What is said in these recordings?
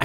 I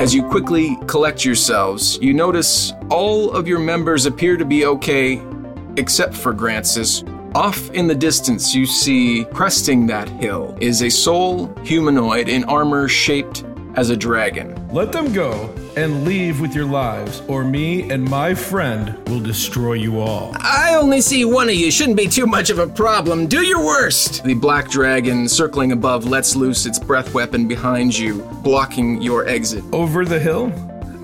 As you quickly collect yourselves, you notice all of your members appear to be okay, except for Grancis. Off in the distance, you see, cresting that hill, is a sole humanoid in armor shaped as a dragon. Let them go and leave with your lives, or me and my friend will destroy you all. I only see one of you. Shouldn't be too much of a problem. Do your worst. The black dragon circling above lets loose its breath weapon behind you, blocking your exit. Over the hill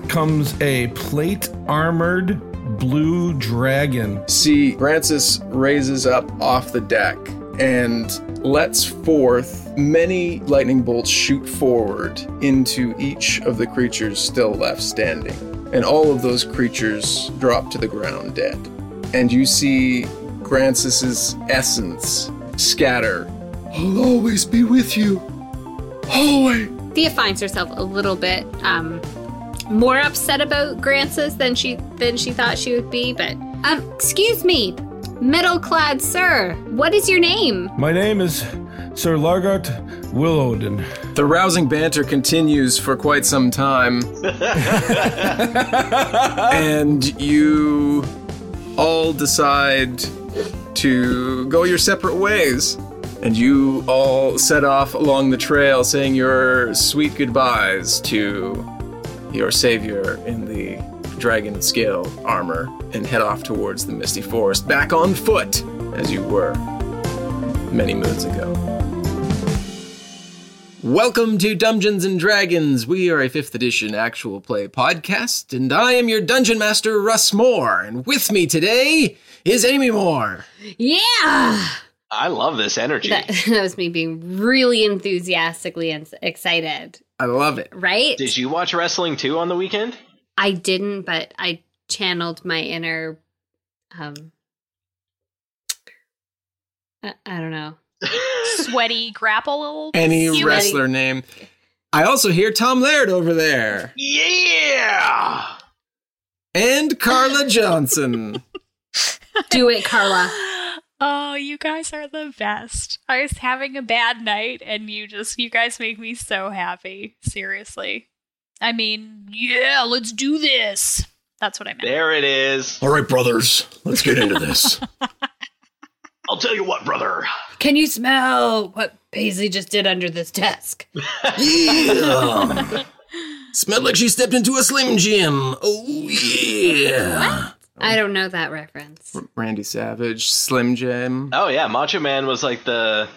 comes a plate-armored blue dragon. See, Francis raises up off the deck and lets forth many lightning bolts shoot forward into each of the creatures still left standing. And all of those creatures drop to the ground dead. And you see Grancis' essence scatter. I'll always be with you. Always. Thea finds herself a little bit more upset about Grancis than she thought she would be, but excuse me. Metal-clad sir, what is your name? My name is Sir Largart Willowden. The rousing banter continues for quite some time. And you all decide to go your separate ways. And you all set off along the trail saying your sweet goodbyes to your savior in the dragon scale armor and head off towards the Misty Forest, back on foot as you were many moons ago. Welcome to Dungeons and Dragons. We are a 5th edition actual play podcast, and I am your Dungeon Master, Russ Moore, and with me today is Amy Moore. Yeah! I love this energy. That was me being really enthusiastically excited. I love it. Right? Did you watch wrestling too on the weekend? I didn't, but I channeled my inner, I don't know. Sweaty grapple? Any wrestler name. I also hear Tom Laird over there. Yeah! And Carla Johnson. Do it, Carla. Oh, you guys are the best. I was having a bad night, and you guys make me so happy. Seriously. I mean, yeah, let's do this. That's what I meant. There it is. All right, brothers, let's get into this. I'll tell you what, brother. Can you smell what Paisley just did under this desk? Yeah. Smelled like she stepped into a Slim Jim. Oh, yeah. What? I don't know that reference. Randy Savage, Slim Jim. Oh, yeah, Macho Man was like the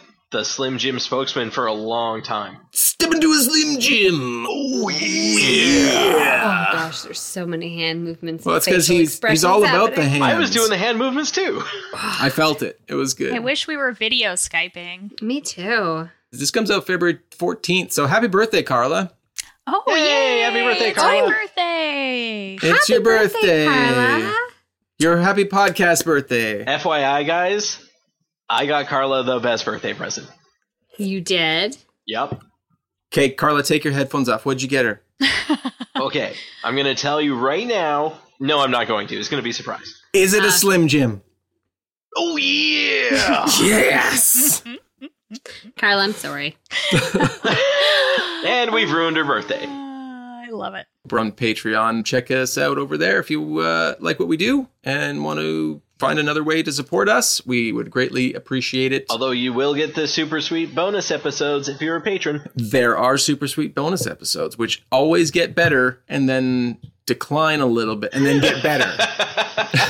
Slim Jim spokesman for a long time. Step into a Slim Jim. Oh, Yeah. Oh, gosh, there's so many hand movements. Well, that's because he's all about the hands. I was doing the hand movements, too. I felt it. It was good. I wish we were video Skyping. Me, too. This comes out February 14th, so happy birthday, Carla. Oh, yay! Happy birthday, Carla. It's my birthday. It's happy your birthday, Carla. Your happy podcast birthday. FYI, guys, I got Carla the best birthday present. You did? Yep. Okay, Carla, take your headphones off. What'd you get her? Okay, I'm going to tell you right now. No, I'm not going to. It's going to be a surprise. Is it a Slim Jim? Oh, yeah! Yes! Carla, I'm sorry. And we've ruined her birthday. I love it. We're on Patreon. Check us out over there if you like what we do and want to find another way to support us. We would greatly appreciate it. Although you will get the super sweet bonus episodes if you're a patron. There are super sweet bonus episodes, which always get better and then decline a little bit and then get better.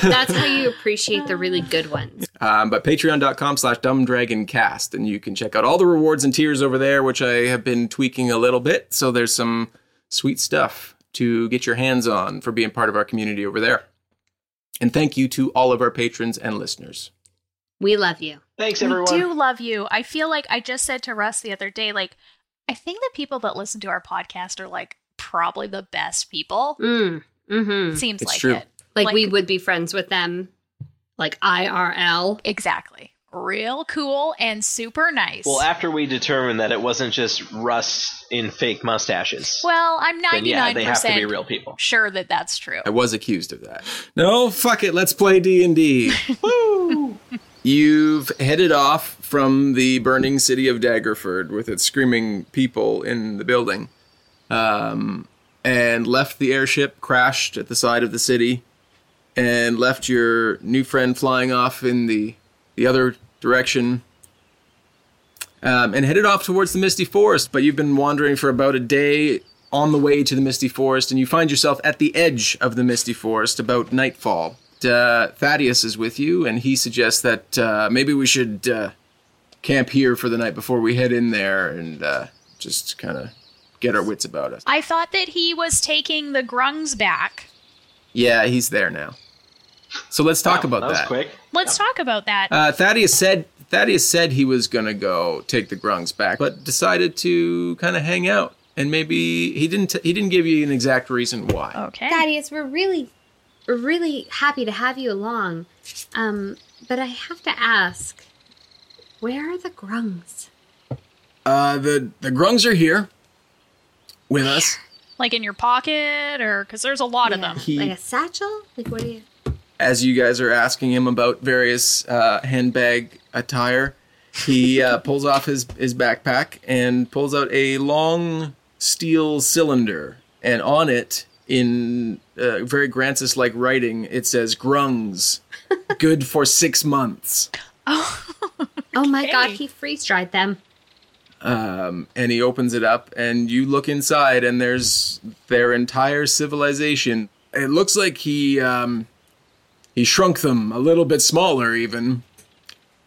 That's how you appreciate the really good ones. But patreon.com/dumbdragoncast. And you can check out all the rewards and tiers over there, which I have been tweaking a little bit. So there's some sweet stuff to get your hands on for being part of our community over there. And thank you to all of our patrons and listeners. We love you. Thanks, everyone. We do love you. I feel like I just said to Russ the other day, like, I think the people that listen to our podcast are, like, probably the best people. Mm-hmm. Seems it's like true. It. Like, we would be friends with them, like, IRL. Exactly. Real cool and super nice. Well, after we determined that it wasn't just Russ in fake mustaches. Well, I'm 99% they have to be real people. Sure that that's true. I was accused of that. No, fuck it. Let's play D&D. Woo! You've headed off from the burning city of Daggerford with its screaming people in the building, and left the airship crashed at the side of the city and left your new friend flying off in the other direction, and headed off towards the Misty Forest. But you've been wandering for about a day on the way to the Misty Forest, and you find yourself at the edge of the Misty Forest about nightfall. Thaddeus is with you, and he suggests that maybe we should camp here for the night before we head in there and just kind of get our wits about us. I thought that he was taking the Grungs back. Yeah, he's there now. So let's talk about that. That was quick. Let's talk about that. Thaddeus said he was going to go take the Grungs back, but decided to kind of hang out. And maybe he didn't give you an exact reason why. Okay. Thaddeus, we're really happy to have you along. But I have to ask, where are the Grungs? The Grungs are here with us. Like in your pocket, or because there's a lot of them. Like a satchel? Like what do you... As you guys are asking him about various handbag attire, he pulls off his backpack and pulls out a long steel cylinder. And on it, in very Grancis-like writing, it says, Grungs, good for 6 months. Oh, okay. Oh my God, he freeze-dried them. And he opens it up, and you look inside, and there's their entire civilization. It looks like He shrunk them a little bit smaller, even,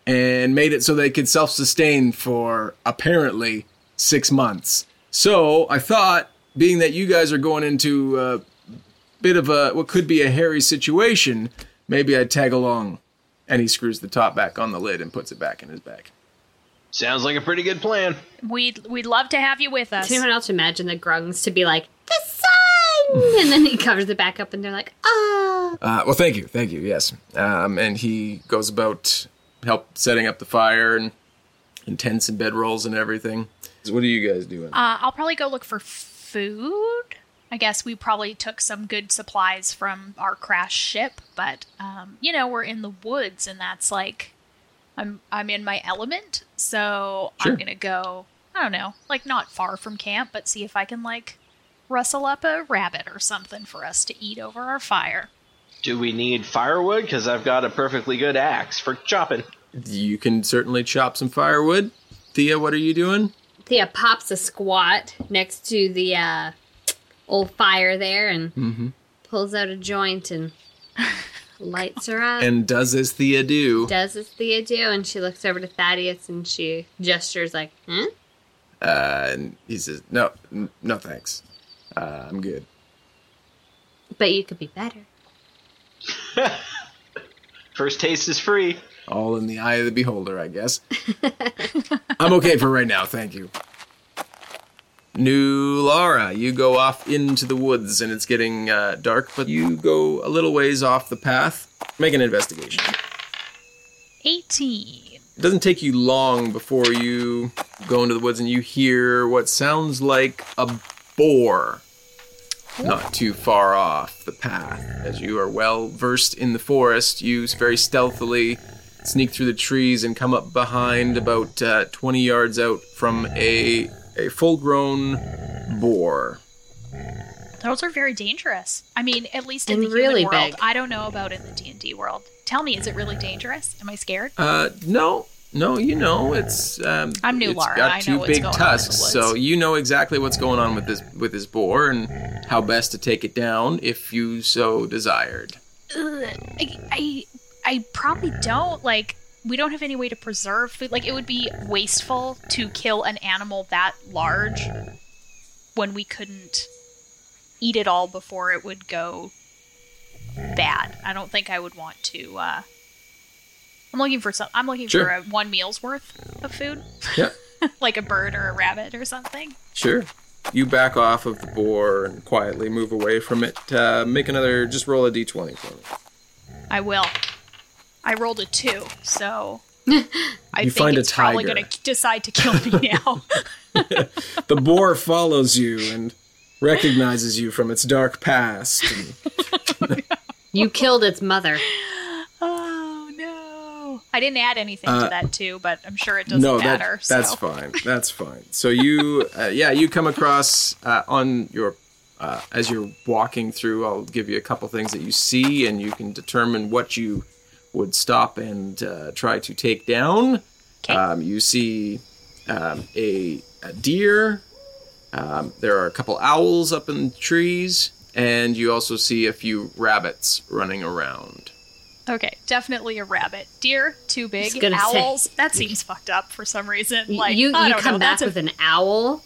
and made it so they could self-sustain for, apparently, 6 months. So, I thought, being that you guys are going into a bit of what could be a hairy situation, maybe I'd tag along. And he screws the top back on the lid and puts it back in his bag. Sounds like a pretty good plan. We'd love to have you with us. Does anyone else imagine the Grungs to be like, the sun! And then he covers it back up, and they're like, oh. Well, thank you, yes. And he goes about help setting up the fire and tents and bedrolls and everything. So what are you guys doing? I'll probably go look for food. I guess we probably took some good supplies from our crash ship, but, we're in the woods, and that's like, I'm in my element, so sure. I'm going to go, I don't know, like not far from camp, but see if I can like rustle up a rabbit or something for us to eat over our fire. Do we need firewood? Because I've got a perfectly good axe for chopping. You can certainly chop some firewood. Thia, what are you doing? Thia pops a squat next to the old fire there and pulls out a joint and lights her up. And does as Thia do. And she looks over to Thaddeus and she gestures like, huh? And he says, no, thanks. I'm good. But you could be better. First taste is free. All in the eye of the beholder, I guess. I'm okay for right now, thank you. Nulara, you go off into the woods, and it's getting dark, but you go a little ways off the path. Make an investigation. 18. It doesn't take you long before you go into the woods and you hear what sounds like a boar not too far off the path. As you are well versed in the forest, you very stealthily sneak through the trees and come up behind about 20 yards out from a full-grown boar. Those are very dangerous. I mean, at least in the human world. I don't know about in the D&D world. Tell me, is it really dangerous? Am I scared? No. No, you know, it's... I'm new, Laura. I know what's going on in the woods. It's got two big tusks, so you know exactly what's going on with this boar and how best to take it down if you so desired. I probably don't, like... We don't have any way to preserve food. Like, it would be wasteful to kill an animal that large when we couldn't eat it all before it would go bad. I don't think I would want to. I'm looking for some. I'm looking for one meal's worth of food. Yeah, like a bird or a rabbit or something. Sure. You back off of the boar and quietly move away from it. Make another. Just roll a d20 for me. I will. I rolled a 2, so I think it's probably going to decide to kill me now. The boar follows you and recognizes you from its dark past. And you killed its mother. Oh, no. I didn't add anything to that, too, but I'm sure it doesn't matter. That's fine. That's fine. So you, you come across on your... as you're walking through, I'll give you a couple things that you see, and you can determine what you... would stop and try to take down. Okay. You see a deer. There are a couple owls up in the trees. And you also see a few rabbits running around. Okay, definitely a rabbit. Deer, too big. Owls, that seems fucked up for some reason. Like, you come back with an owl,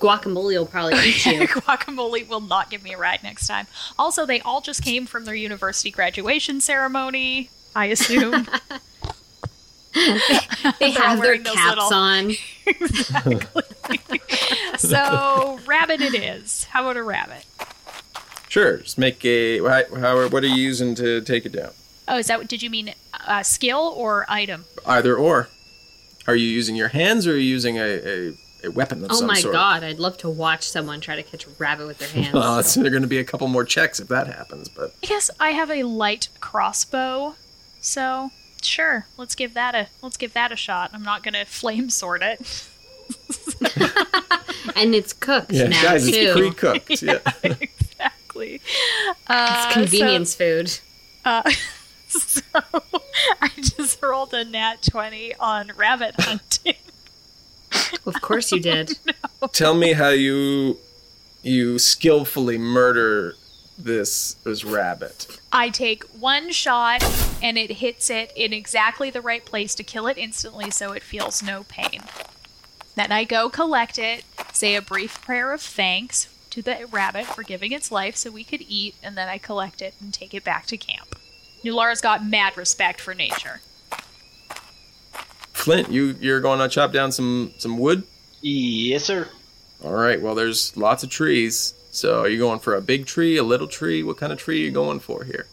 guacamole will probably eat you. Guacamole will not give me a ride next time. Also, they all just came from their university graduation ceremony. I assume. They have their caps on. Exactly. So, rabbit it is. How about a rabbit? Sure. Just make a... what are you using to take it down? Oh, is that... Did you mean skill or item? Either or. Are you using your hands or are you using a weapon of some sort? Oh, my God. I'd love to watch someone try to catch a rabbit with their hands. Well, so there are going to be a couple more checks if that happens, but... I guess I have a light crossbow... So, sure, let's give that a shot. I'm not gonna flame sort it. And it's cooked now guys, too. It's pre-cooked. Yeah, exactly. It's convenience food. So I just rolled a nat 20 on rabbit hunting. Of course you did. No. Tell me how you skillfully murder this rabbit. I take one shot and it hits it in exactly the right place to kill it instantly so it feels no pain. Then I go collect it, say a brief prayer of thanks to the rabbit for giving its life so we could eat, and then I collect it and take it back to camp. Nulara's got mad respect for nature. Flint, you're going to chop down some wood? Yes, sir. All right, well, there's lots of trees. So are you going for a big tree, a little tree? What kind of tree are you going for here?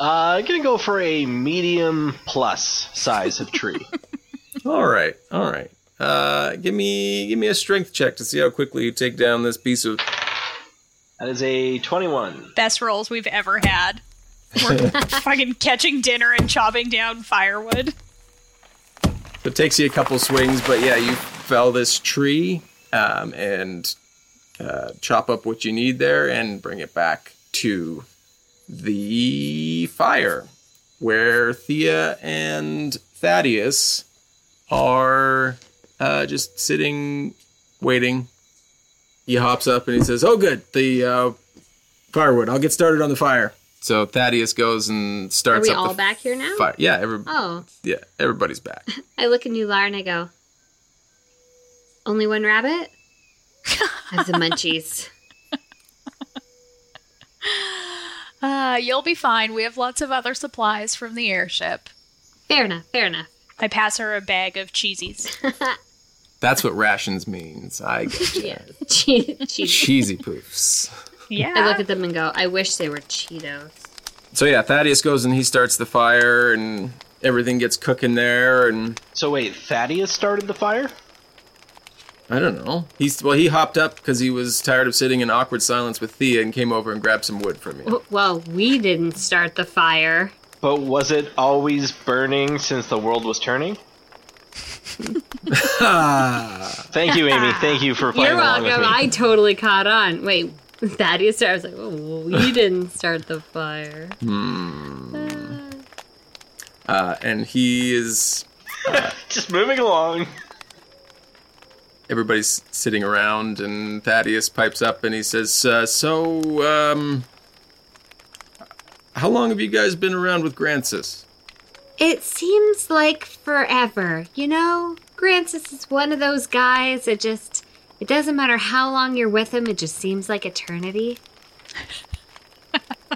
I'm going to go for a medium plus size of tree. All right. Give me a strength check to see how quickly you take down this piece of... That is a 21. Best rolls we've ever had. We're fucking catching dinner and chopping down firewood. So it takes you a couple swings, but yeah, you fell this tree and... chop up what you need there and bring it back to the fire where Thia and Thaddeus are just sitting, waiting. He hops up and he says, oh, good, the firewood. I'll get started on the fire. So Thaddeus goes and starts up the fire. Are we all back here now? Yeah, everybody's back. I look at Nulara and I go, only one rabbit? I have the munchies. You'll be fine. We have lots of other supplies from the airship. Fair enough. I pass her a bag of cheesies. That's what rations means. I get you. Yeah. Cheesy poofs. Yeah. I look at them and go, I wish they were Cheetos. So yeah, Thaddeus goes and he starts the fire and everything gets cooking there. And so wait, Thaddeus started the fire? I don't know. He hopped up because he was tired of sitting in awkward silence with Thia and came over and grabbed some wood from you. Well, we didn't start the fire. But was it always burning since the world was turning? Thank you, Amy. Thank you for playing along with me. You're welcome. I totally caught on. Wait, Thaddeus, I was like, oh, we didn't start the fire. And he is... just moving along. Everybody's sitting around, and Thaddeus pipes up, and he says, how long have you guys been around with Grancis? It seems like forever. You know, Grancis is one of those guys that just, it doesn't matter how long you're with him, it just seems like eternity.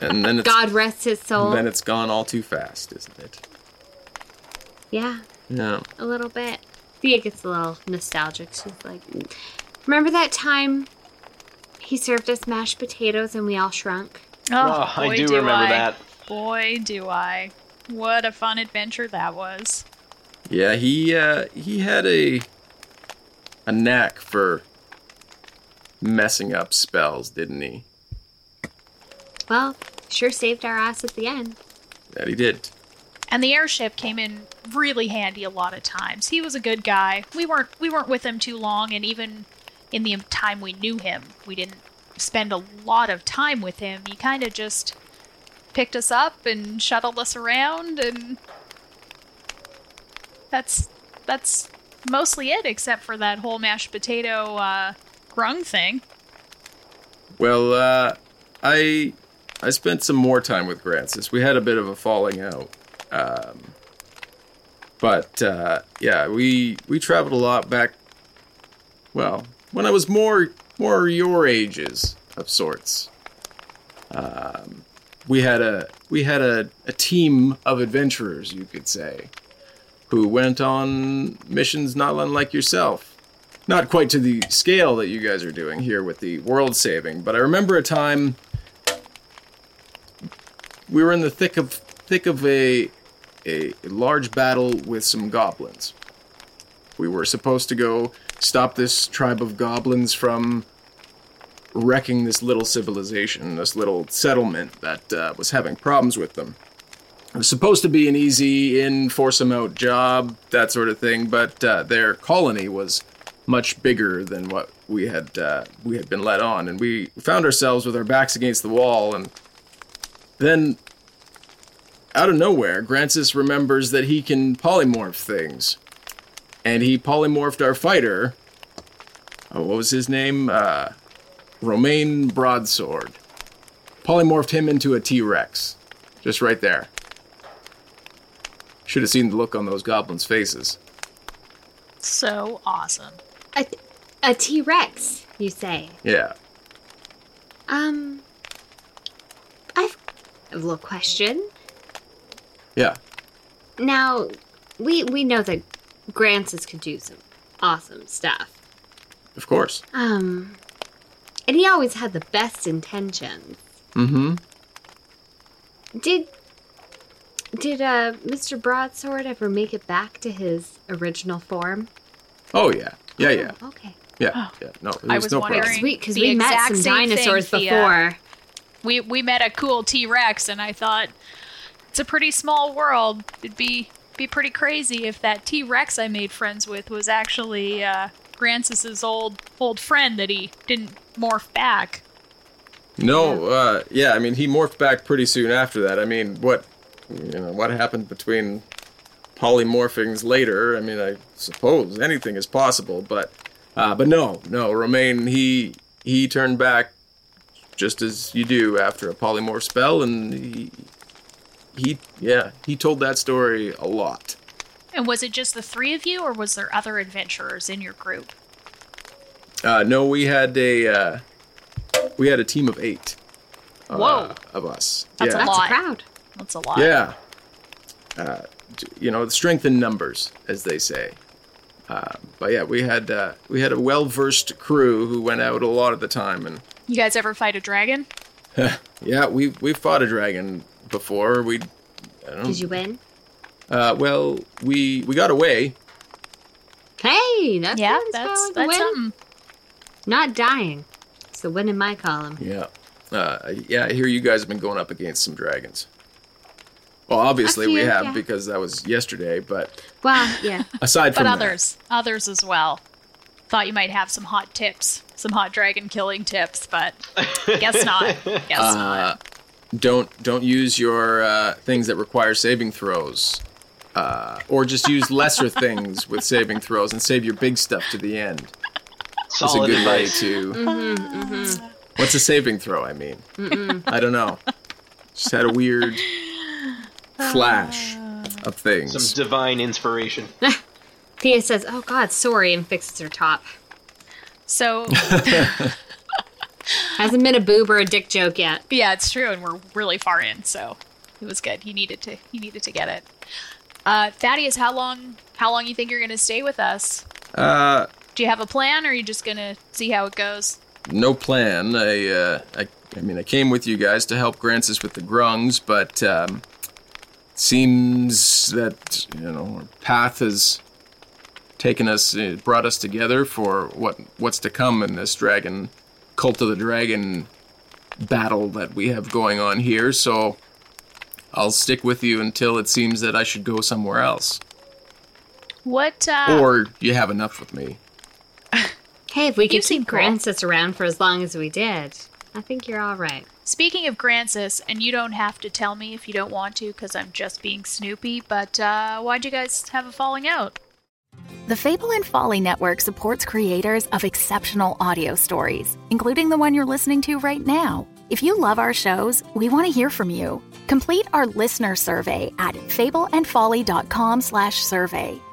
And then God rest his soul. And then it's gone all too fast, isn't it? Yeah. No. A little bit. Thea gets a little nostalgic. She's like, remember that time he served us mashed potatoes and we all shrunk? Oh, boy, I do remember that. Boy, do I. What a fun adventure that was. Yeah, he had a knack for messing up spells, didn't he? Well, sure saved our ass at the end. That he did. And the airship came in really handy a lot of times. He was a good guy. We weren't with him too long, and even in the time we knew him, we didn't spend a lot of time with him. He kind of just picked us up and shuttled us around, and that's mostly it, except for that whole mashed potato grung thing. Well, I spent some more time with Grancis. We had a bit of a falling out. But we traveled a lot back, well, when I was more your ages of sorts. We had a team of adventurers, you could say, who went on missions not unlike yourself. Not quite to the scale that you guys are doing here with the world saving, but I remember a time we were in the thick of a large battle with some goblins. We were supposed to go stop this tribe of goblins from wrecking this little civilization, this little settlement that was having problems with them. It was supposed to be an easy in, force them out job, that sort of thing, but their colony was much bigger than what we had been let on, and we found ourselves with our backs against the wall, and then out of nowhere, Grancis remembers that he can polymorph things. And he polymorphed our fighter. Oh, what was his name? Romaine Broadsword. Polymorphed him into a T-Rex. Just right there. Should have seen the look on those goblins' faces. So awesome. A T-Rex, you say? Yeah. I've a little question. Yeah. Now, we know that Grancis could do some awesome stuff. Of course. And he always had the best intentions. Mm-hmm. Did Mr. Broadsword ever make it back to his original form? Oh, yeah. Yeah. Oh, okay. Yeah. No, I was wondering, because we met some dinosaurs before. We met a cool T-Rex, and I thought... It's a pretty small world. It'd be pretty crazy if that T-Rex I made friends with was actually Grancis's old friend that he didn't morph back. No, he morphed back pretty soon after that. I mean, what happened between polymorphings later? I mean, I suppose anything is possible, but no, Romaine, he turned back just as you do after a polymorph spell, and he told that story a lot. And was it just the three of you, or was there other adventurers in your group? No, we had a team of 8. Whoa. Of us. That's a lot. That's a crowd. That's a lot. Yeah. You know, strength in numbers, as they say. But yeah, we had a well-versed crew who went out a lot of the time. And you guys ever fight a dragon? Yeah, we fought a dragon before. Did you win? Well, we got away. Hey, that's something. Not dying. It's the win in my column. Yeah. Yeah, I hear you guys have been going up against some dragons. Well, obviously we have, because that was yesterday, but... Well, yeah. Aside from others as well. Thought you might have some hot tips, some hot dragon-killing tips, but guess not. Don't use your things that require saving throws, or just use lesser things with saving throws and save your big stuff to the end. Solid That's a good advice. Way to... Mm-hmm, mm-hmm. What's a saving throw, I mean? Mm-mm. I don't know. Just had a weird... flash of things. Some divine inspiration. Thea says, oh God, sorry, and fixes her top. So. Hasn't been a boob or a dick joke yet. Yeah, it's true, and we're really far in, so it was good. He needed to get it. Thaddeus, how long you think you're going to stay with us? Do you have a plan, or are you just going to see how it goes? No plan. I came with you guys to help Grancis with the grungs, but, seems that, you know, our path has brought us together for what's to come in this dragon, cult of the dragon battle that we have going on here, so I'll stick with you until it seems that I should go somewhere else. Or you have enough with me. Hey, if we could keep Grancis around for as long as we did, I think you're all right. Speaking of Grancis, and you don't have to tell me if you don't want to, because I'm just being snoopy, but why'd you guys have a falling out? The Fable and Folly Network supports creators of exceptional audio stories, including the one you're listening to right now. If you love our shows, we want to hear from you. Complete our listener survey at fableandfolly.com/survey.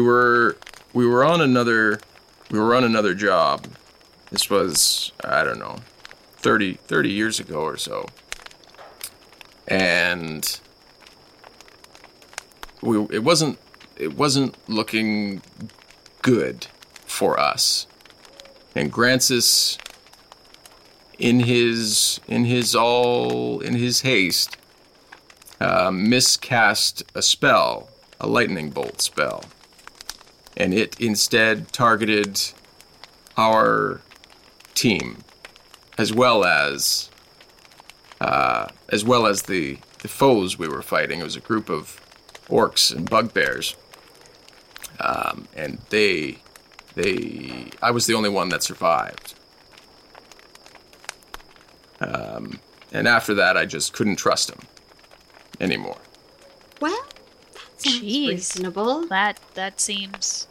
were on another job. This was, I don't know, 30 years ago or so. And it wasn't looking good for us. And Grancis, in his haste, miscast a spell, a lightning bolt spell. And it instead targeted our team, as well as the foes we were fighting. It was a group of orcs and bugbears, and I was the only one that survived. And after that, I just couldn't trust him anymore. Well. Jeez. Reasonable. That seems,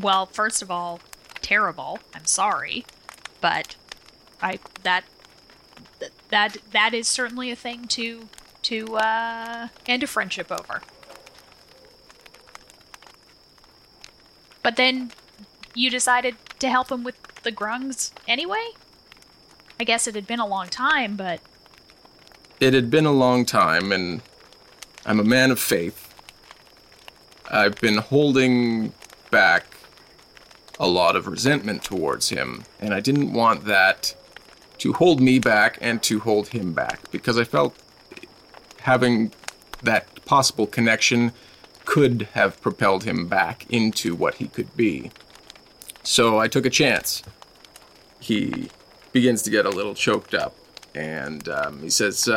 well, first of all, terrible. I'm sorry, but that is certainly a thing to end a friendship over. But then you decided to help him with the grungs anyway? I guess it had been a long time, but... It had been a long time, and... I'm a man of faith. I've been holding back a lot of resentment towards him, and I didn't want that to hold me back and to hold him back, because I felt having that possible connection could have propelled him back into what he could be. So I took a chance. He begins to get a little choked up, and he says...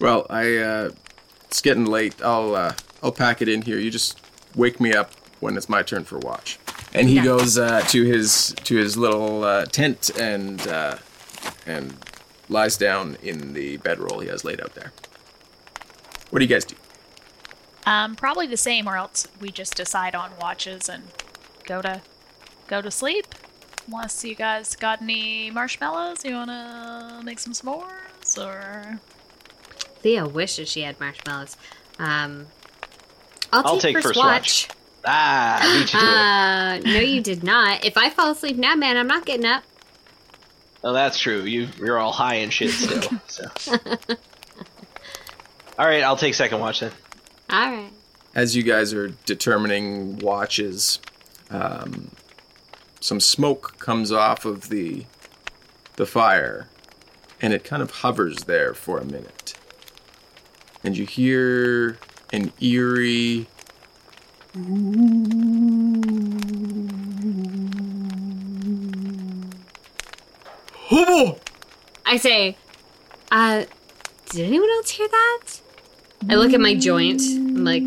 Well, it's getting late. I'll pack it in here. You just wake me up when it's my turn for watch. And he goes to his little tent and lies down in the bedroll he has laid out there. What do you guys do? Probably the same, or else we just decide on watches and go to sleep. Unless you guys got any marshmallows, you want to make some s'mores, or... Thea wishes she had marshmallows. I'll take first watch. Ah, me too. No, you did not. If I fall asleep now, man, I'm not getting up. Oh, that's true. You're all high and shit still. So. All right, I'll take second watch then. All right. As you guys are determining watches, some smoke comes off of the fire, and it kind of hovers there for a minute. And you hear an eerie... I say, did anyone else hear that? I look at my joint. I'm like,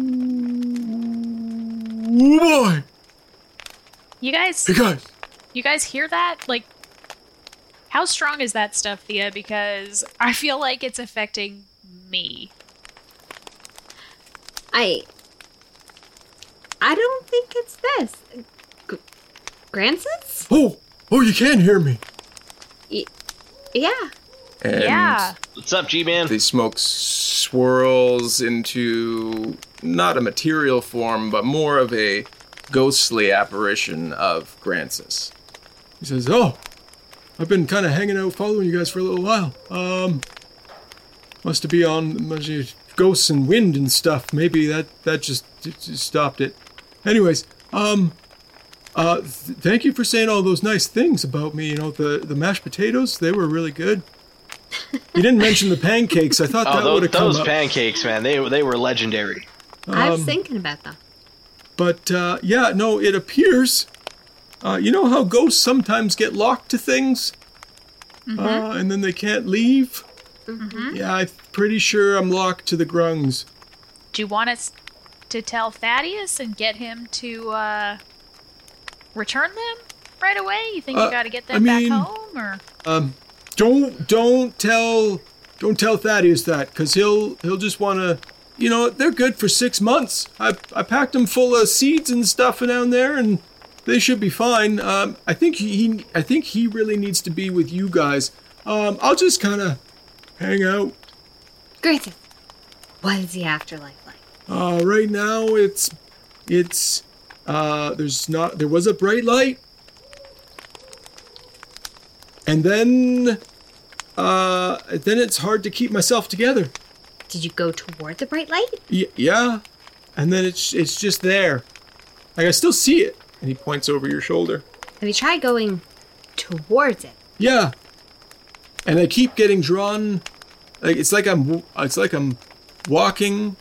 oh boy! You guys hear that? Like, how strong is that stuff, Thea? Because I feel like it's affecting me. I don't think it's this. Grancis? Oh, you can hear me. Yeah. And yeah. What's up, G-Man? The smoke swirls into not a material form, but more of a ghostly apparition of Grancis. He says, oh, I've been kind of hanging out following you guys for a little while. Must be on ghosts and wind and stuff. Maybe that just stopped it. Anyways, thank you for saying all those nice things about me. You know, the mashed potatoes, they were really good. You didn't mention the pancakes. I thought that would have come up. Those pancakes, man, they were legendary. I was thinking about them. But, yeah, no, it appears... you know how ghosts sometimes get locked to things? Mm-hmm. And then they can't leave? Mm-hmm. Yeah, I'm pretty sure I'm locked to the grungs. Do you want us to tell Thaddeus and get him to, return them right away? You think you gotta get them back home, or...? Don't tell Thaddeus that, because he'll just want to... You know, they're good for 6 months. I packed them full of seeds and stuff down there, and they should be fine. I think he really needs to be with you guys. I'll just kind of hang out. Great. What is the afterlife like? Right now it's there was a bright light, and then it's hard to keep myself together. Did you go toward the bright light? Yeah. And then it's just there. Like, I still see it. And he points over your shoulder. Have you tried going towards it? Yeah. And I keep getting drawn. Like, it's like I'm walking.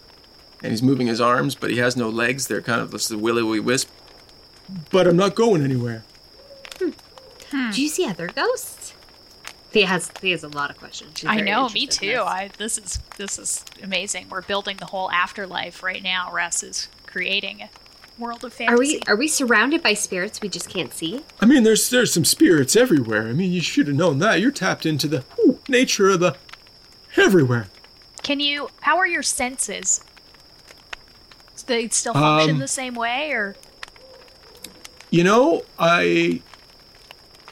And he's moving his arms, but he has no legs. They're kind of just the willy-willy wisp. But I'm not going anywhere. Do you see other ghosts? Thea has a lot of questions. She's I know, me too. This is amazing. We're building the whole afterlife right now. Russ is creating a world of fantasy. Are we surrounded by spirits we just can't see? I mean, there's some spirits everywhere. I mean, you should have known that. You're tapped into the nature of the everywhere. How are your senses? Do they still function the same way, or? You know,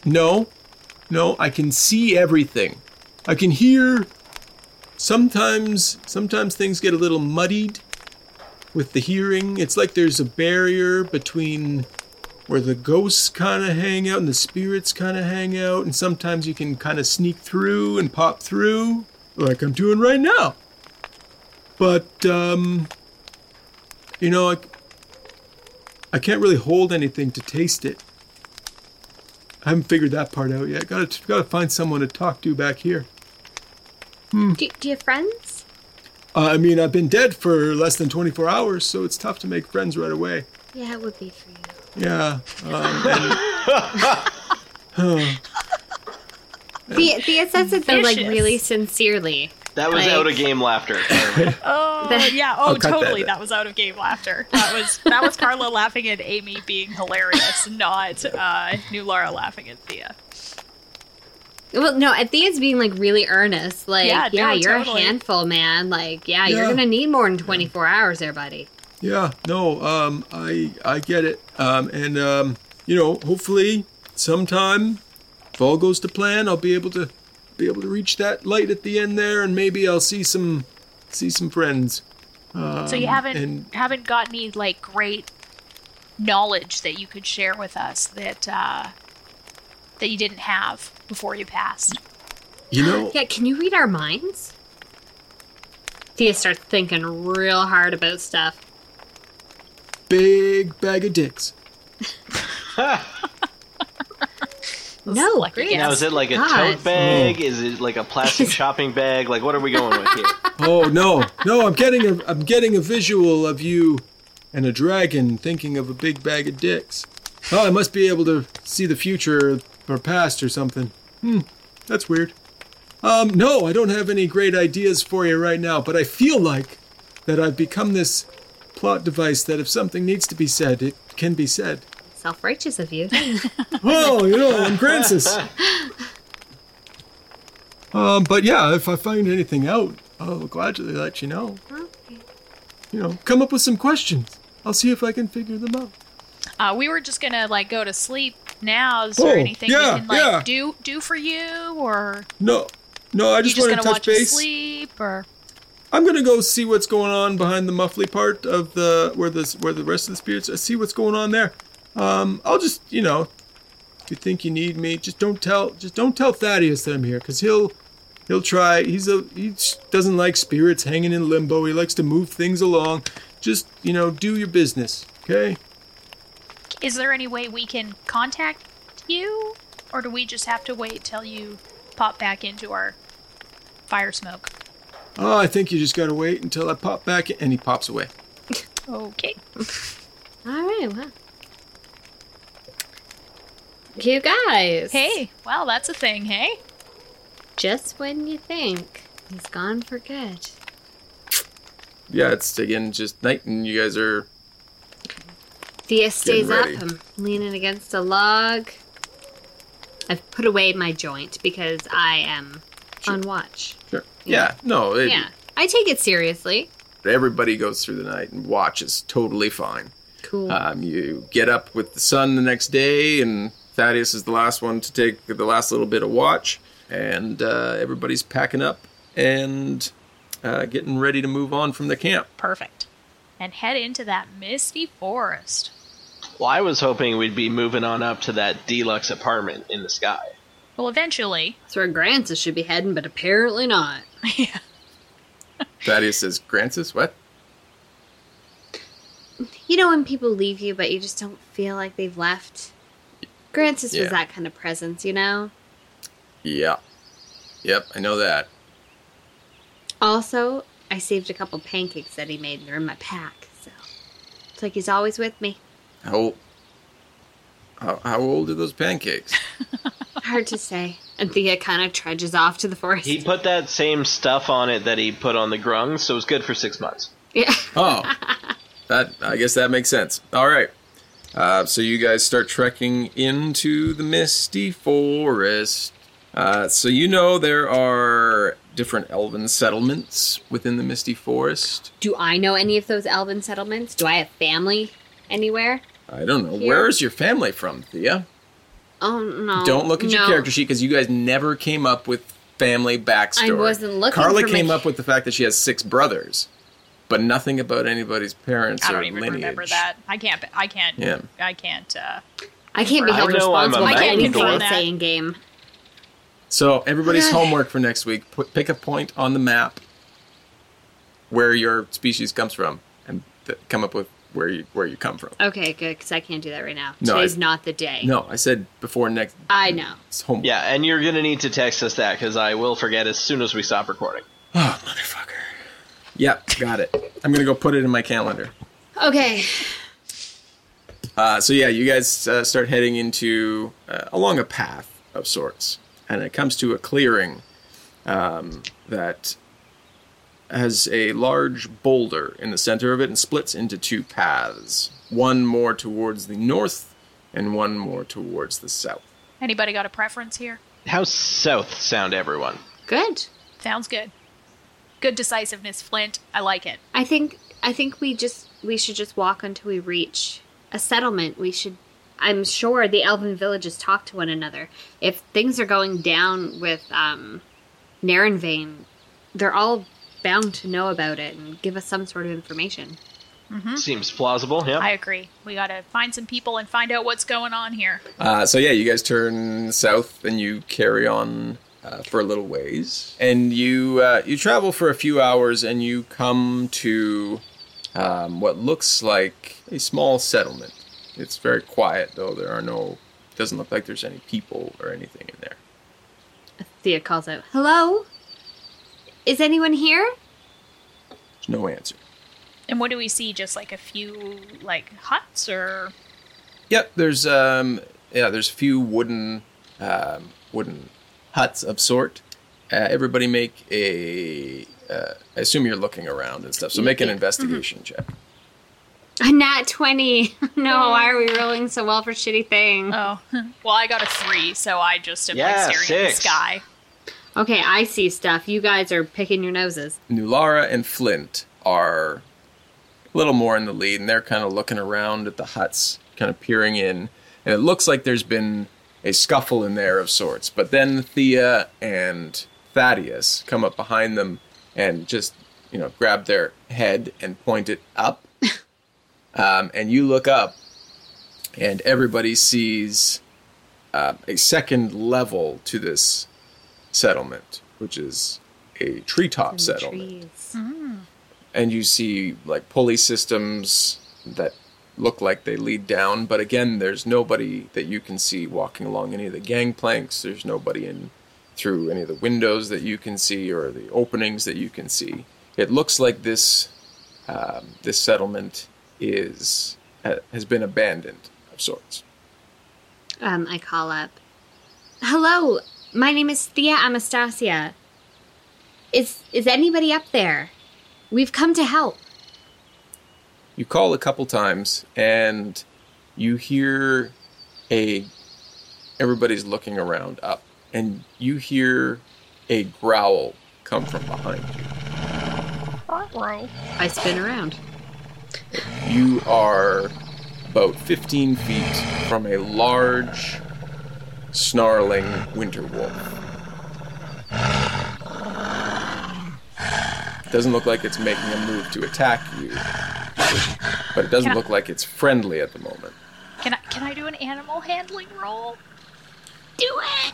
No, I can see everything. I can hear. Sometimes things get a little muddied with the hearing. It's like there's a barrier between where the ghosts kind of hang out and the spirits kind of hang out. And sometimes you can kind of sneak through and pop through, like I'm doing right now. But, you know, I can't really hold anything to taste it. I haven't figured that part out yet. Gotta find someone to talk to back here. Do you have friends? I mean, I've been dead for less than 24 hours, so it's tough to make friends right away. Yeah, it would be for you. Yeah. Thea says it though, like, really sincerely. That was like... out of game laughter. Oh yeah. Oh, totally. That was out of game laughter. That was Carla laughing at Amy being hilarious, not Nulara laughing at Thea. Well, no, Thea's being, like, really earnest. Like, you're totally a handful, man. Like, you're going to need more than 24 hours there, buddy. Yeah, no, I get it. And you know, hopefully sometime, if all goes to plan, I'll be able to reach that light at the end there, and maybe I'll see some friends. So you haven't got any, like, great knowledge that you could share with us that you didn't have before you passed. You know? Yeah, can you read our minds? Thea starts thinking real hard about stuff. Big bag of dicks. No. Now, is it like a tote bag? Oh. Is it like a plastic shopping bag? Like, what are we going with here? Oh, no! I'm getting a visual of you and a dragon thinking of a big bag of dicks. Oh, I must be able to see the future or past or something. That's weird. No, I don't have any great ideas for you right now, but I feel like that I've become this plot device that if something needs to be said, it can be said. Self-righteous of you. Oh, you know, I'm Grancis. But yeah, if I find anything out, I'll gladly let you know. Okay. You know, come up with some questions. I'll see if I can figure them out. We were just gonna go to sleep now. Is there anything we can do for you, or no? I just want to touch base. Sleep, or I'm gonna go see what's going on behind the muffly part of the where the rest of the spirits. I see what's going on there. I'll just, you know, if you think you need me, just don't tell Thaddeus that I'm here, because he'll try. He doesn't like spirits hanging in limbo. He likes to move things along. Just, you know, do your business, okay? Is there any way we can contact you, or do we just have to wait till you pop back into our fire smoke? Oh, I think you just gotta wait until I pop back in, and he pops away. Okay. All right, well. You guys. Hey, well, that's a thing, hey? Just when you think he's gone for good. Yeah, it's again just night, and you guys are. Thea stays up. I'm leaning against a log. I've put away my joint because I am on watch. Sure. Yeah. No. I take it seriously. Everybody goes through the night, and watch is totally fine. Cool. You get up with the sun the next day, and Thaddeus is the last one to take the last little bit of watch, and everybody's packing up and getting ready to move on from the camp. Perfect. And head into that misty forest. Well, I was hoping we'd be moving on up to that deluxe apartment in the sky. Well, eventually. That's where Grancis should be heading, but apparently not. Yeah. Thaddeus says, Grancis, what? You know when people leave you, but you just don't feel like they've left? Grancis was that kind of presence, you know? Yeah. Yep, I know that. Also, I saved a couple pancakes that he made. They're in my pack, so it's like he's always with me. How old are those pancakes? Hard to say. And Thea kind of trudges off to the forest. He put that same stuff on it that he put on the grung, so it was good for 6 months. Yeah. Oh. I guess that makes sense. All right. So you guys start trekking into the misty forest. So you know there are different elven settlements within the misty forest. Do I know any of those elven settlements? Do I have family anywhere? I don't know. Here? Where is your family from, Thea? Oh, no. Don't look at your character sheet, because you guys never came up with family backstory. I wasn't looking Carla came up with the fact that she has 6 brothers, but nothing about anybody's parents or lineage. I don't even remember that. I can't. Yeah. I can't be held responsible for anything I say in game. So everybody's homework for next week, pick a point on the map where your species comes from and come up with where you come from. Okay, good, because I can't do that right now. No, today's not the day. No, I said before next. I know. It's homework. Yeah, and you're going to need to text us that, because I will forget as soon as we stop recording. Oh, motherfucker. Yep, got it. I'm going to go put it in my calendar. Okay. So you guys start heading into along a path of sorts. And it comes to a clearing that has a large boulder in the center of it and splits into 2 paths. One more towards the north and one more towards the south. Anybody got a preference here? How's South sound, everyone? Good. Sounds good. Good decisiveness, Flint. I like it. I think we should just walk until we reach a settlement. I'm sure the elven villages talk to one another. If things are going down with Narenvain, they're all bound to know about it and give us some sort of information. Mm-hmm. Seems plausible, yeah. I agree. We got to find some people and find out what's going on here. You guys turn south and you carry on for a little ways. And you travel for a few hours and you come to what looks like a small settlement. It's very quiet, though. Doesn't look like there's any people or anything in there. Thea calls out, "Hello? Is anyone here?" There's no answer. And what do we see? Just like a few huts or? Yep, there's a few wooden huts of sort. Everybody make a. I assume you're looking around and stuff, so make an investigation check. A nat 20. No, why are we rolling so well for shitty thing? Oh, well, I got a 3, so I just am staring at the sky. Okay, I see stuff. You guys are picking your noses. Nulara and Flint are a little more in the lead, and they're kind of looking around at the huts, kind of peering in, and it looks like there's been a scuffle in there of sorts. But then Thea and Thaddeus come up behind them and just, grab their head and point it up. And you look up, and everybody sees a second level to this settlement, which is a treetop settlement. Mm. And you see, pulley systems that look like they lead down. But again, there's nobody that you can see walking along any of the gangplanks. There's nobody in through any of the windows that you can see or the openings that you can see. It looks like this settlement has been abandoned of sorts. I call up. "Hello, my name is Thia Anastasia. Is anybody up there? We've come to help." You call a couple times and you hear everybody's looking around up, and you hear a growl come from behind you. I spin around. You are about 15 feet from a large, snarling winter wolf. It doesn't look like it's making a move to attack you, but it doesn't look like it's friendly at the moment. Can I do an animal handling roll? Do it!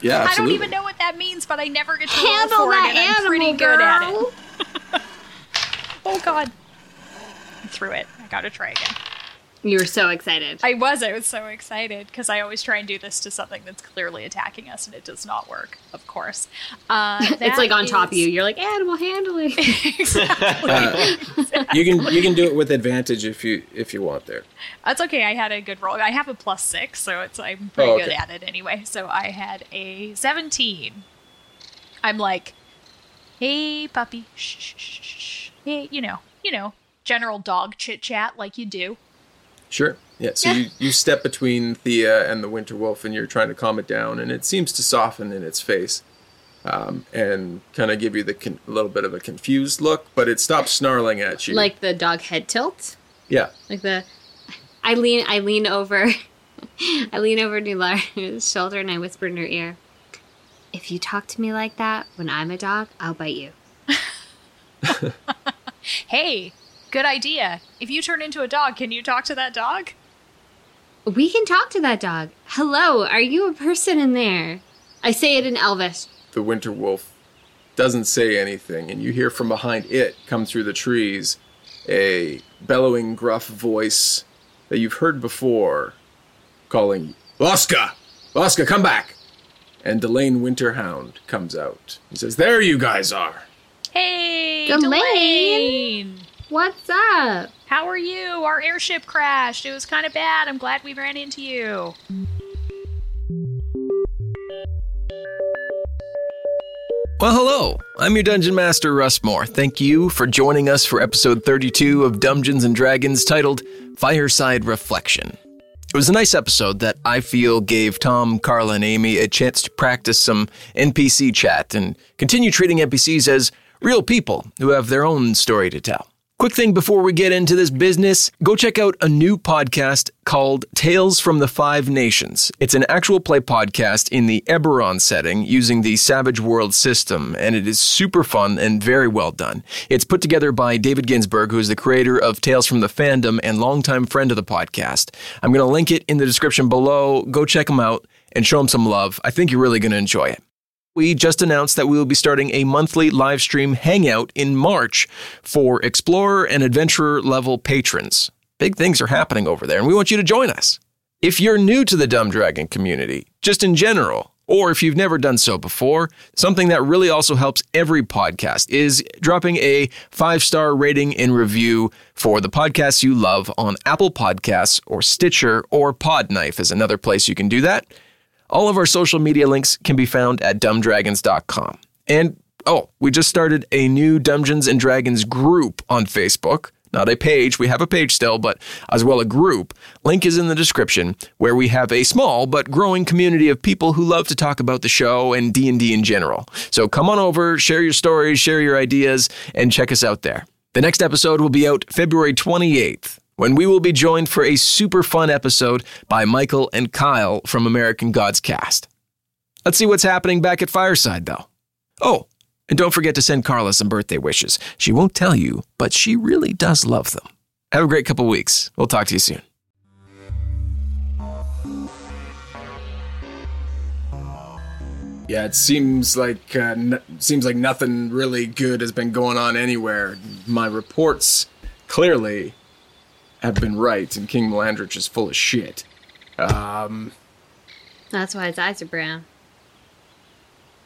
Yeah, absolutely. I don't even know what that means, but I never get to handle roll for that it, and animal, I'm pretty girl. Good at it. Oh, God. Through it. I gotta try again. You were so excited. I was so excited because I always try and do this to something that's clearly attacking us and it does not work, of course. It's on top of you. You're like, animal handling. Exactly. You can do it with advantage if you want there. That's okay. I had a good roll. I have a +6, so I'm pretty good at it anyway. So I had a 17. I'm like, "Hey, puppy. Shh, shh, shh. Hey, general dog chit-chat like you do." Sure. Yeah, so you step between Thea and the winter wolf, and you're trying to calm it down, and it seems to soften in its face and kind of give you the little bit of a confused look, but it stops snarling at you. Like the dog head tilt? Yeah. I lean over Nulara's shoulder, and I whisper in her ear, "If you talk to me like that when I'm a dog, I'll bite you." Hey! Good idea. If you turn into a dog, can you talk to that dog? We can talk to that dog. "Hello, are you a person in there?" I say it in Elvish. The winter wolf doesn't say anything, and you hear from behind it come through the trees a bellowing, gruff voice that you've heard before calling, "Laska! Laska, come back!" And Delaine Winterhound comes out and says, "There you guys are." Hey, Delaine! What's up? How are you? Our airship crashed. It was kind of bad. I'm glad we ran into you. Well, hello. I'm your Dungeon Master, Russ Moore. Thank you for joining us for episode 32 of Dungeons & Dragons titled Fireside Reflection. It was a nice episode that I feel gave Tom, Carla, and Amy a chance to practice some NPC chat and continue treating NPCs as real people who have their own story to tell. Quick thing before we get into this business, go check out a new podcast called Tales from the Five Nations. It's an actual play podcast in the Eberron setting using the Savage World system, and it is super fun and very well done. It's put together by David Ginsberg, who is the creator of Tales from the Fandom and longtime friend of the podcast. I'm going to link it in the description below. Go check him out and show him some love. I think you're really going to enjoy it. We just announced that we will be starting a monthly live stream hangout in March for Explorer and Adventurer level patrons. Big things are happening over there, and we want you to join us. If you're new to the Dumb Dragon community, just in general, or if you've never done so before, something that really also helps every podcast is dropping a 5-star rating and review for the podcasts you love on Apple Podcasts or Stitcher, or Podknife is another place you can do that. All of our social media links can be found at dumbdragons.com. And, we just started a new Dungeons & Dragons group on Facebook. Not a page, we have a page still, but as well a group. Link is in the description, where we have a small but growing community of people who love to talk about the show and D&D in general. So come on over, share your stories, share your ideas, and check us out there. The next episode will be out February 28th. When we will be joined for a super fun episode by Michael and Kyle from American Gods Cast. Let's see what's happening back at Fireside, though. Oh, and don't forget to send Carla some birthday wishes. She won't tell you, but she really does love them. Have a great couple weeks. We'll talk to you soon. Yeah, it seems like nothing really good has been going on anywhere. My reports clearly have been right, and King Melandrich is full of shit. That's why his eyes are brown.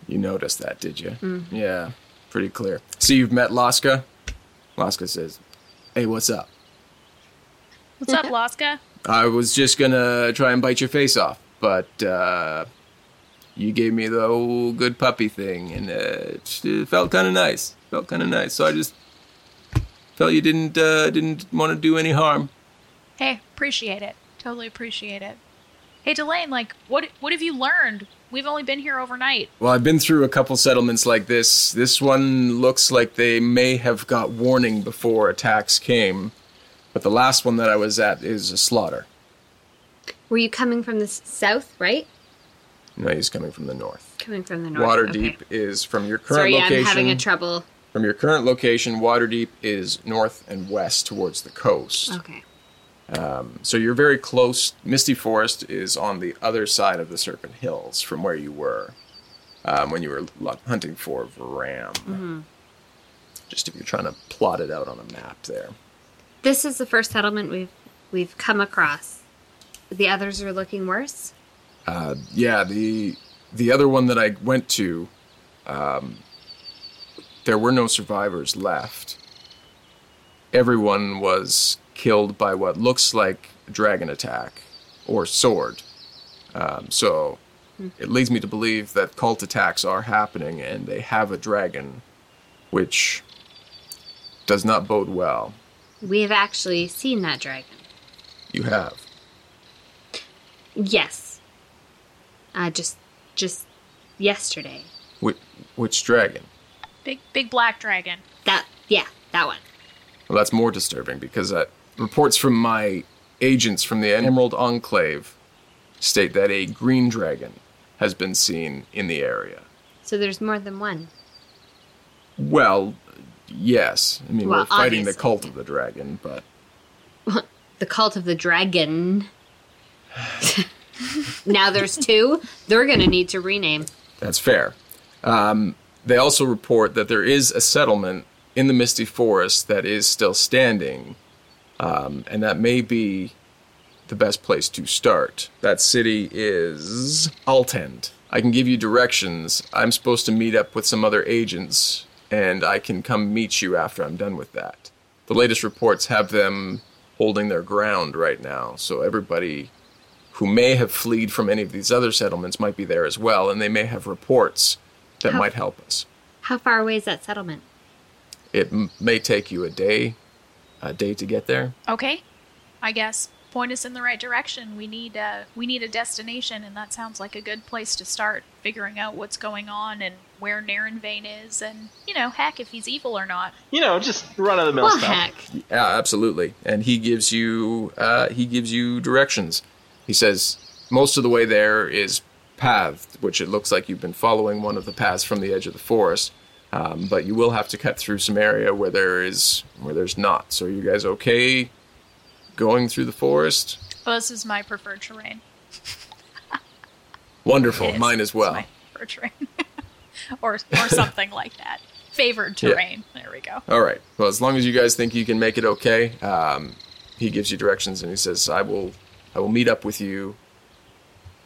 You noticed that, did you? Mm-hmm. Yeah, pretty clear. So you've met Laska? Laska says, hey, what's up? What's up, Laska? I was just gonna try and bite your face off, but you gave me the old good puppy thing, and it felt kind of nice. So I just felt you didn't want to do any harm. Hey, appreciate it. Totally appreciate it. Hey, Delaine, what have you learned? We've only been here overnight. Well, I've been through a couple settlements like this. This one looks like they may have got warning before attacks came. But the last one that I was at is a slaughter. Were you coming from the south, right? No, he's coming from the north. Waterdeep is from your current location. I'm having trouble. From your current location, Waterdeep is north and west towards the coast. Okay. So you're very close. Misty Forest is on the other side of the Serpent Hills from where you were when you were hunting for Varam. Mm-hmm. Just if you're trying to plot it out on a map there. This is the first settlement we've come across. The others are looking worse? Yeah, the other one that I went to... there were no survivors left. Everyone was killed by what looks like dragon attack or sword. So it leads me to believe that cult attacks are happening and they have a dragon, which does not bode well. We have actually seen that dragon. You have? Yes. Just yesterday. Which dragon? Big black dragon. That one. Well, that's more disturbing because reports from my agents from the Emerald Enclave state that a green dragon has been seen in the area. So there's more than one. Well, yes. I mean, we're fighting obviously the cult of the dragon, but... The cult of the dragon. Now there's two. They're going to need to rename. That's fair. They also report that there is a settlement in the Misty Forest that is still standing, and that may be the best place to start. That city is Altend. I can give you directions. I'm supposed to meet up with some other agents, and I can come meet you after I'm done with that. The latest reports have them holding their ground right now, so everybody who may have fled from any of these other settlements might be there as well, and they may have reports that might help us. How far away is that settlement? It may take you a day to get there. Okay, I guess. point us in the right direction. We need a destination, and that sounds like a good place to start figuring out what's going on and where Narenvain is, and, you know, heck, if he's evil or not. You know, just run-of-the-mill stuff. Heck. Yeah, absolutely. And he gives you directions. He says most of the way there is path, which it looks like you've been following one of the paths from the edge of the forest. But you will have to cut through some area where there's not. So are you guys okay going through the forest? Well, this is my preferred terrain. Wonderful. Mine as well. My preferred terrain. or something like that. Favored terrain. Yeah. There we go. All right. Well, as long as you guys think you can make it okay, he gives you directions and he says, I will meet up with you.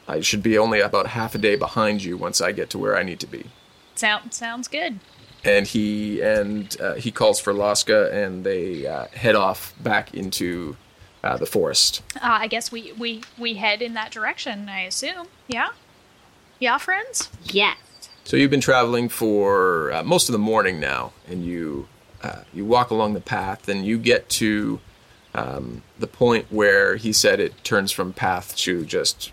I should be only about half a day behind you once I get to where I need to be. Sounds good. And he calls for Laska, and they head off back into the forest. I guess we head in that direction, I assume. Yeah? Yeah, friends? Yes. So you've been traveling for most of the morning now, and you walk along the path, and you get to the point where he said it turns from path to just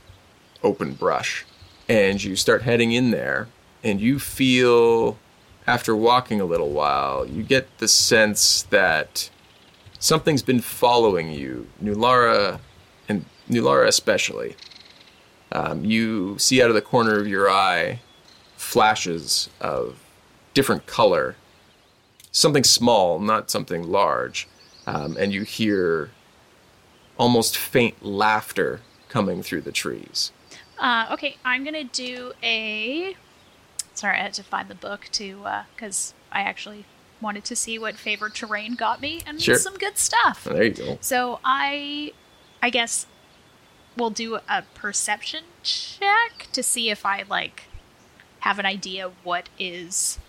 open brush. And you start heading in there, and you feel, after walking a little while, you get the sense that something's been following you, Nulara especially. You see out of the corner of your eye flashes of different color, something small, not something large, and you hear almost faint laughter coming through the trees. Okay, I'm going to do a... Sorry, I had to find the book, too, because I actually wanted to see what Favored Terrain got me, and sure. Some good stuff. Well, there you go. So I guess we'll do a perception check to see if I, like, have an idea what is,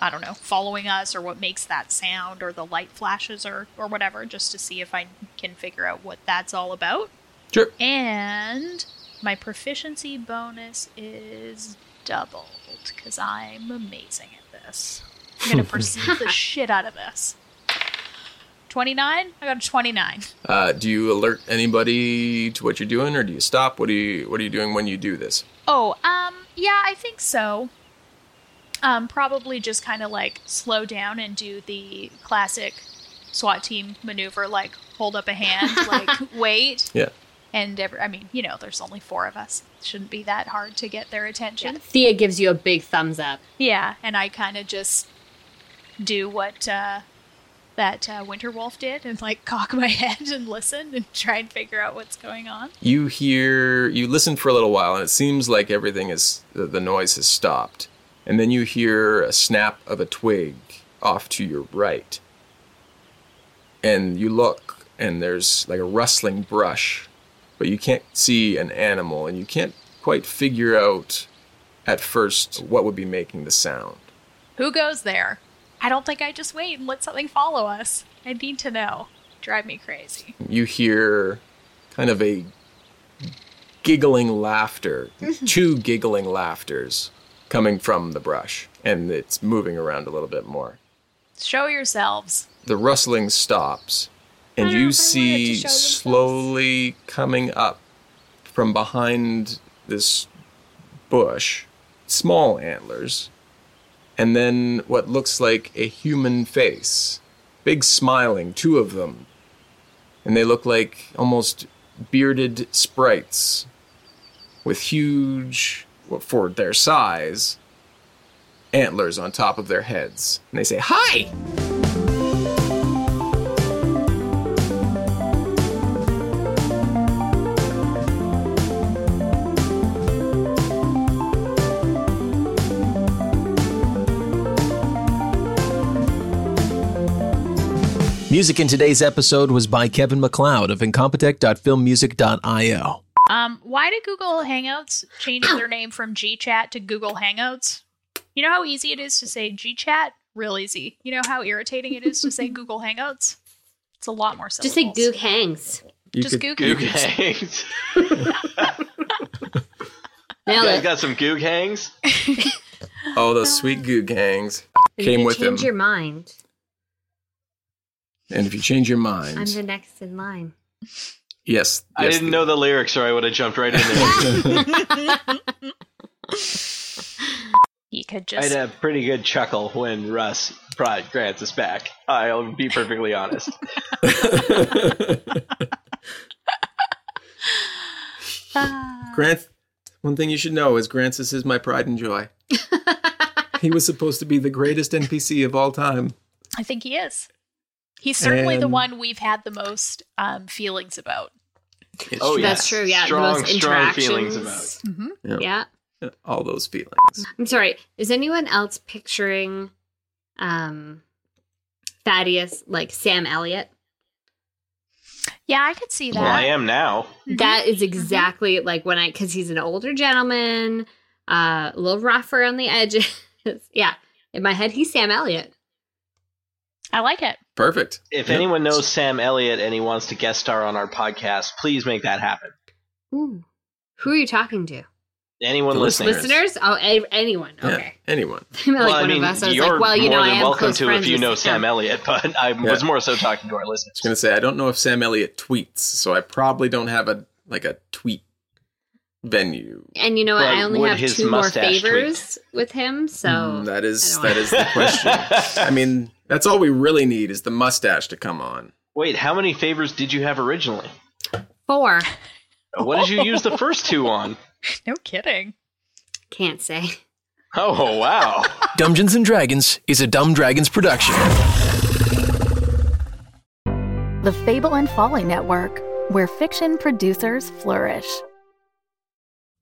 I don't know, following us, or what makes that sound, or the light flashes, or whatever, just to see if I can figure out what that's all about. Sure. And my proficiency bonus is... doubled, because I'm amazing at this. I'm going to perceive the shit out of this. 29? I got a 29. Do you alert anybody to what you're doing, or do you stop? What are you doing when you do this? Oh, yeah, I think so. Probably just kind of, like, slow down and do the classic SWAT team maneuver, like, hold up a hand, like, wait. Yeah. And, there's only four of us. It shouldn't be that hard to get their attention. Yeah. Thea gives you a big thumbs up. Yeah, and I kind of just do what that Winter Wolf did and, like, cock my head and listen and try and figure out what's going on. You listen for a little while, and it seems like everything is, the noise has stopped. And then you hear a snap of a twig off to your right. And you look, and there's, like, a rustling brush. But you can't see an animal, and you can't quite figure out at first what would be making the sound. Who goes there? I don't think I just wait and let something follow us. I need to know. Drive me crazy. You hear kind of a giggling laughter, two giggling laughters coming from the brush, and it's moving around a little bit more. Show yourselves. The rustling stops. And you see slowly coming up from behind this bush, small antlers, and then what looks like a human face. Big smiling, two of them. And they look like almost bearded sprites with huge, for their size, antlers on top of their heads. And they say, "Hi!" Music in today's episode was by Kevin MacLeod of incompetech.filmmusic.io. Why did Google Hangouts change their name from GChat to Google Hangouts? You know how easy it is to say GChat? Real easy. You know how irritating it is to say Google Hangouts? It's a lot more syllables. Just say Goog Hangs. Just Goog Hangs. You guys got some Goog Hangs? Oh, those sweet Goog Hangs. Came with them. Change your mind. And if you change your mind... I'm the next in line. Yes. I didn't know the lyrics or I would have jumped right in there. You could just... I had a pretty good chuckle when Russ brought Grancis back. I'll be perfectly honest. Grant, one thing you should know is Grancis is my pride and joy. He was supposed to be the greatest NPC of all time. I think he is. He's certainly the one we've had the most feelings about. Oh, yeah. That's true, yeah. Strong, the most interactions. Strong feelings about. Mm-hmm. Yeah. Yeah. All those feelings. I'm sorry. Is anyone else picturing Thaddeus, like Sam Elliott? Yeah, I could see that. Well, I am now. That is exactly like when I, because he's an older gentleman, a little rougher on the edges. Yeah. In my head, he's Sam Elliott. I like it. Perfect. If anyone knows Sam Elliott and he wants to guest star on our podcast, please make that happen. Ooh. Who are you talking to? Anyone listening. Listeners? Oh, anyone. Okay. Yeah, anyone. Like well, one of us. I was like, well, you know, I am welcome to if you know Sam Elliott, but I was more so talking to our listeners. I was going to say, I don't know if Sam Elliott tweets, so I probably don't have a tweet venue. And you know what? I only have 2 more favors with him, so that is the question. I mean, that's all we really need is the mustache to come on. Wait, how many favors did you have originally? 4. What did you use the first 2 on? No kidding. Can't say. Oh, wow. Dungeons and Dragons is a Dumb Dragons production. The Fable and Folly Network, where fiction producers flourish.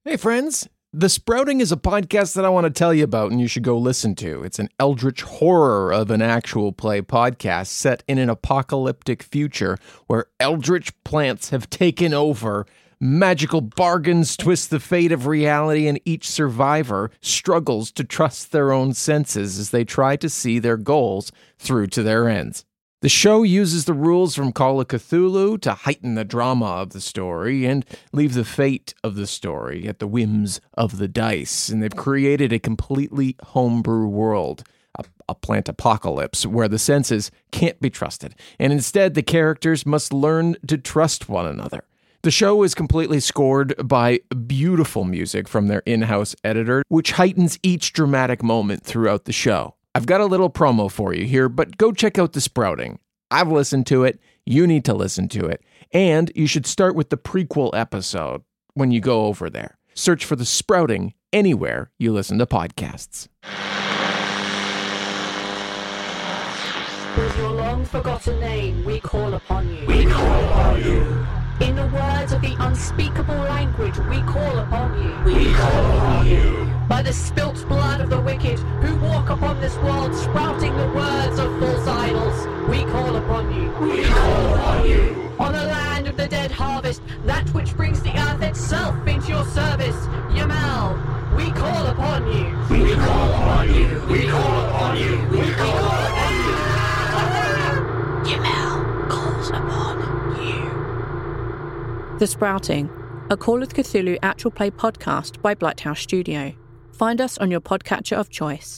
Hey, friends. The Sprouting is a podcast that I want to tell you about and you should go listen to. It's an eldritch horror of an actual play podcast set in an apocalyptic future where eldritch plants have taken over. Magical bargains twist the fate of reality, and each survivor struggles to trust their own senses as they try to see their goals through to their ends. The show uses the rules from Call of Cthulhu to heighten the drama of the story and leave the fate of the story at the whims of the dice, and they've created a completely homebrew world. A plant apocalypse where the senses can't be trusted, and instead the characters must learn to trust one another. The show is completely scored by beautiful music from their in-house editor, which heightens each dramatic moment throughout the show. I've got a little promo for you here, but go check out The Sprouting. I've listened to it. You need to listen to it. And you should start with the prequel episode when you go over there. Search for The Sprouting anywhere you listen to podcasts. With your long-forgotten name, we call upon you. We call upon you. In the words of the unspeakable language, we call upon you. We call upon you. By the spilt blood of the wicked who walk upon this world sprouting the words of false idols, we call upon you. We call upon you. On the land of the dead harvest, that which brings the earth itself into your service, Yemel, we call upon you. We call upon you. We call upon you. We call upon you. Yemel calls upon you. The Sprouting, a Call of Cthulhu actual play podcast by Blighthouse Studio. Find us on your podcatcher of choice.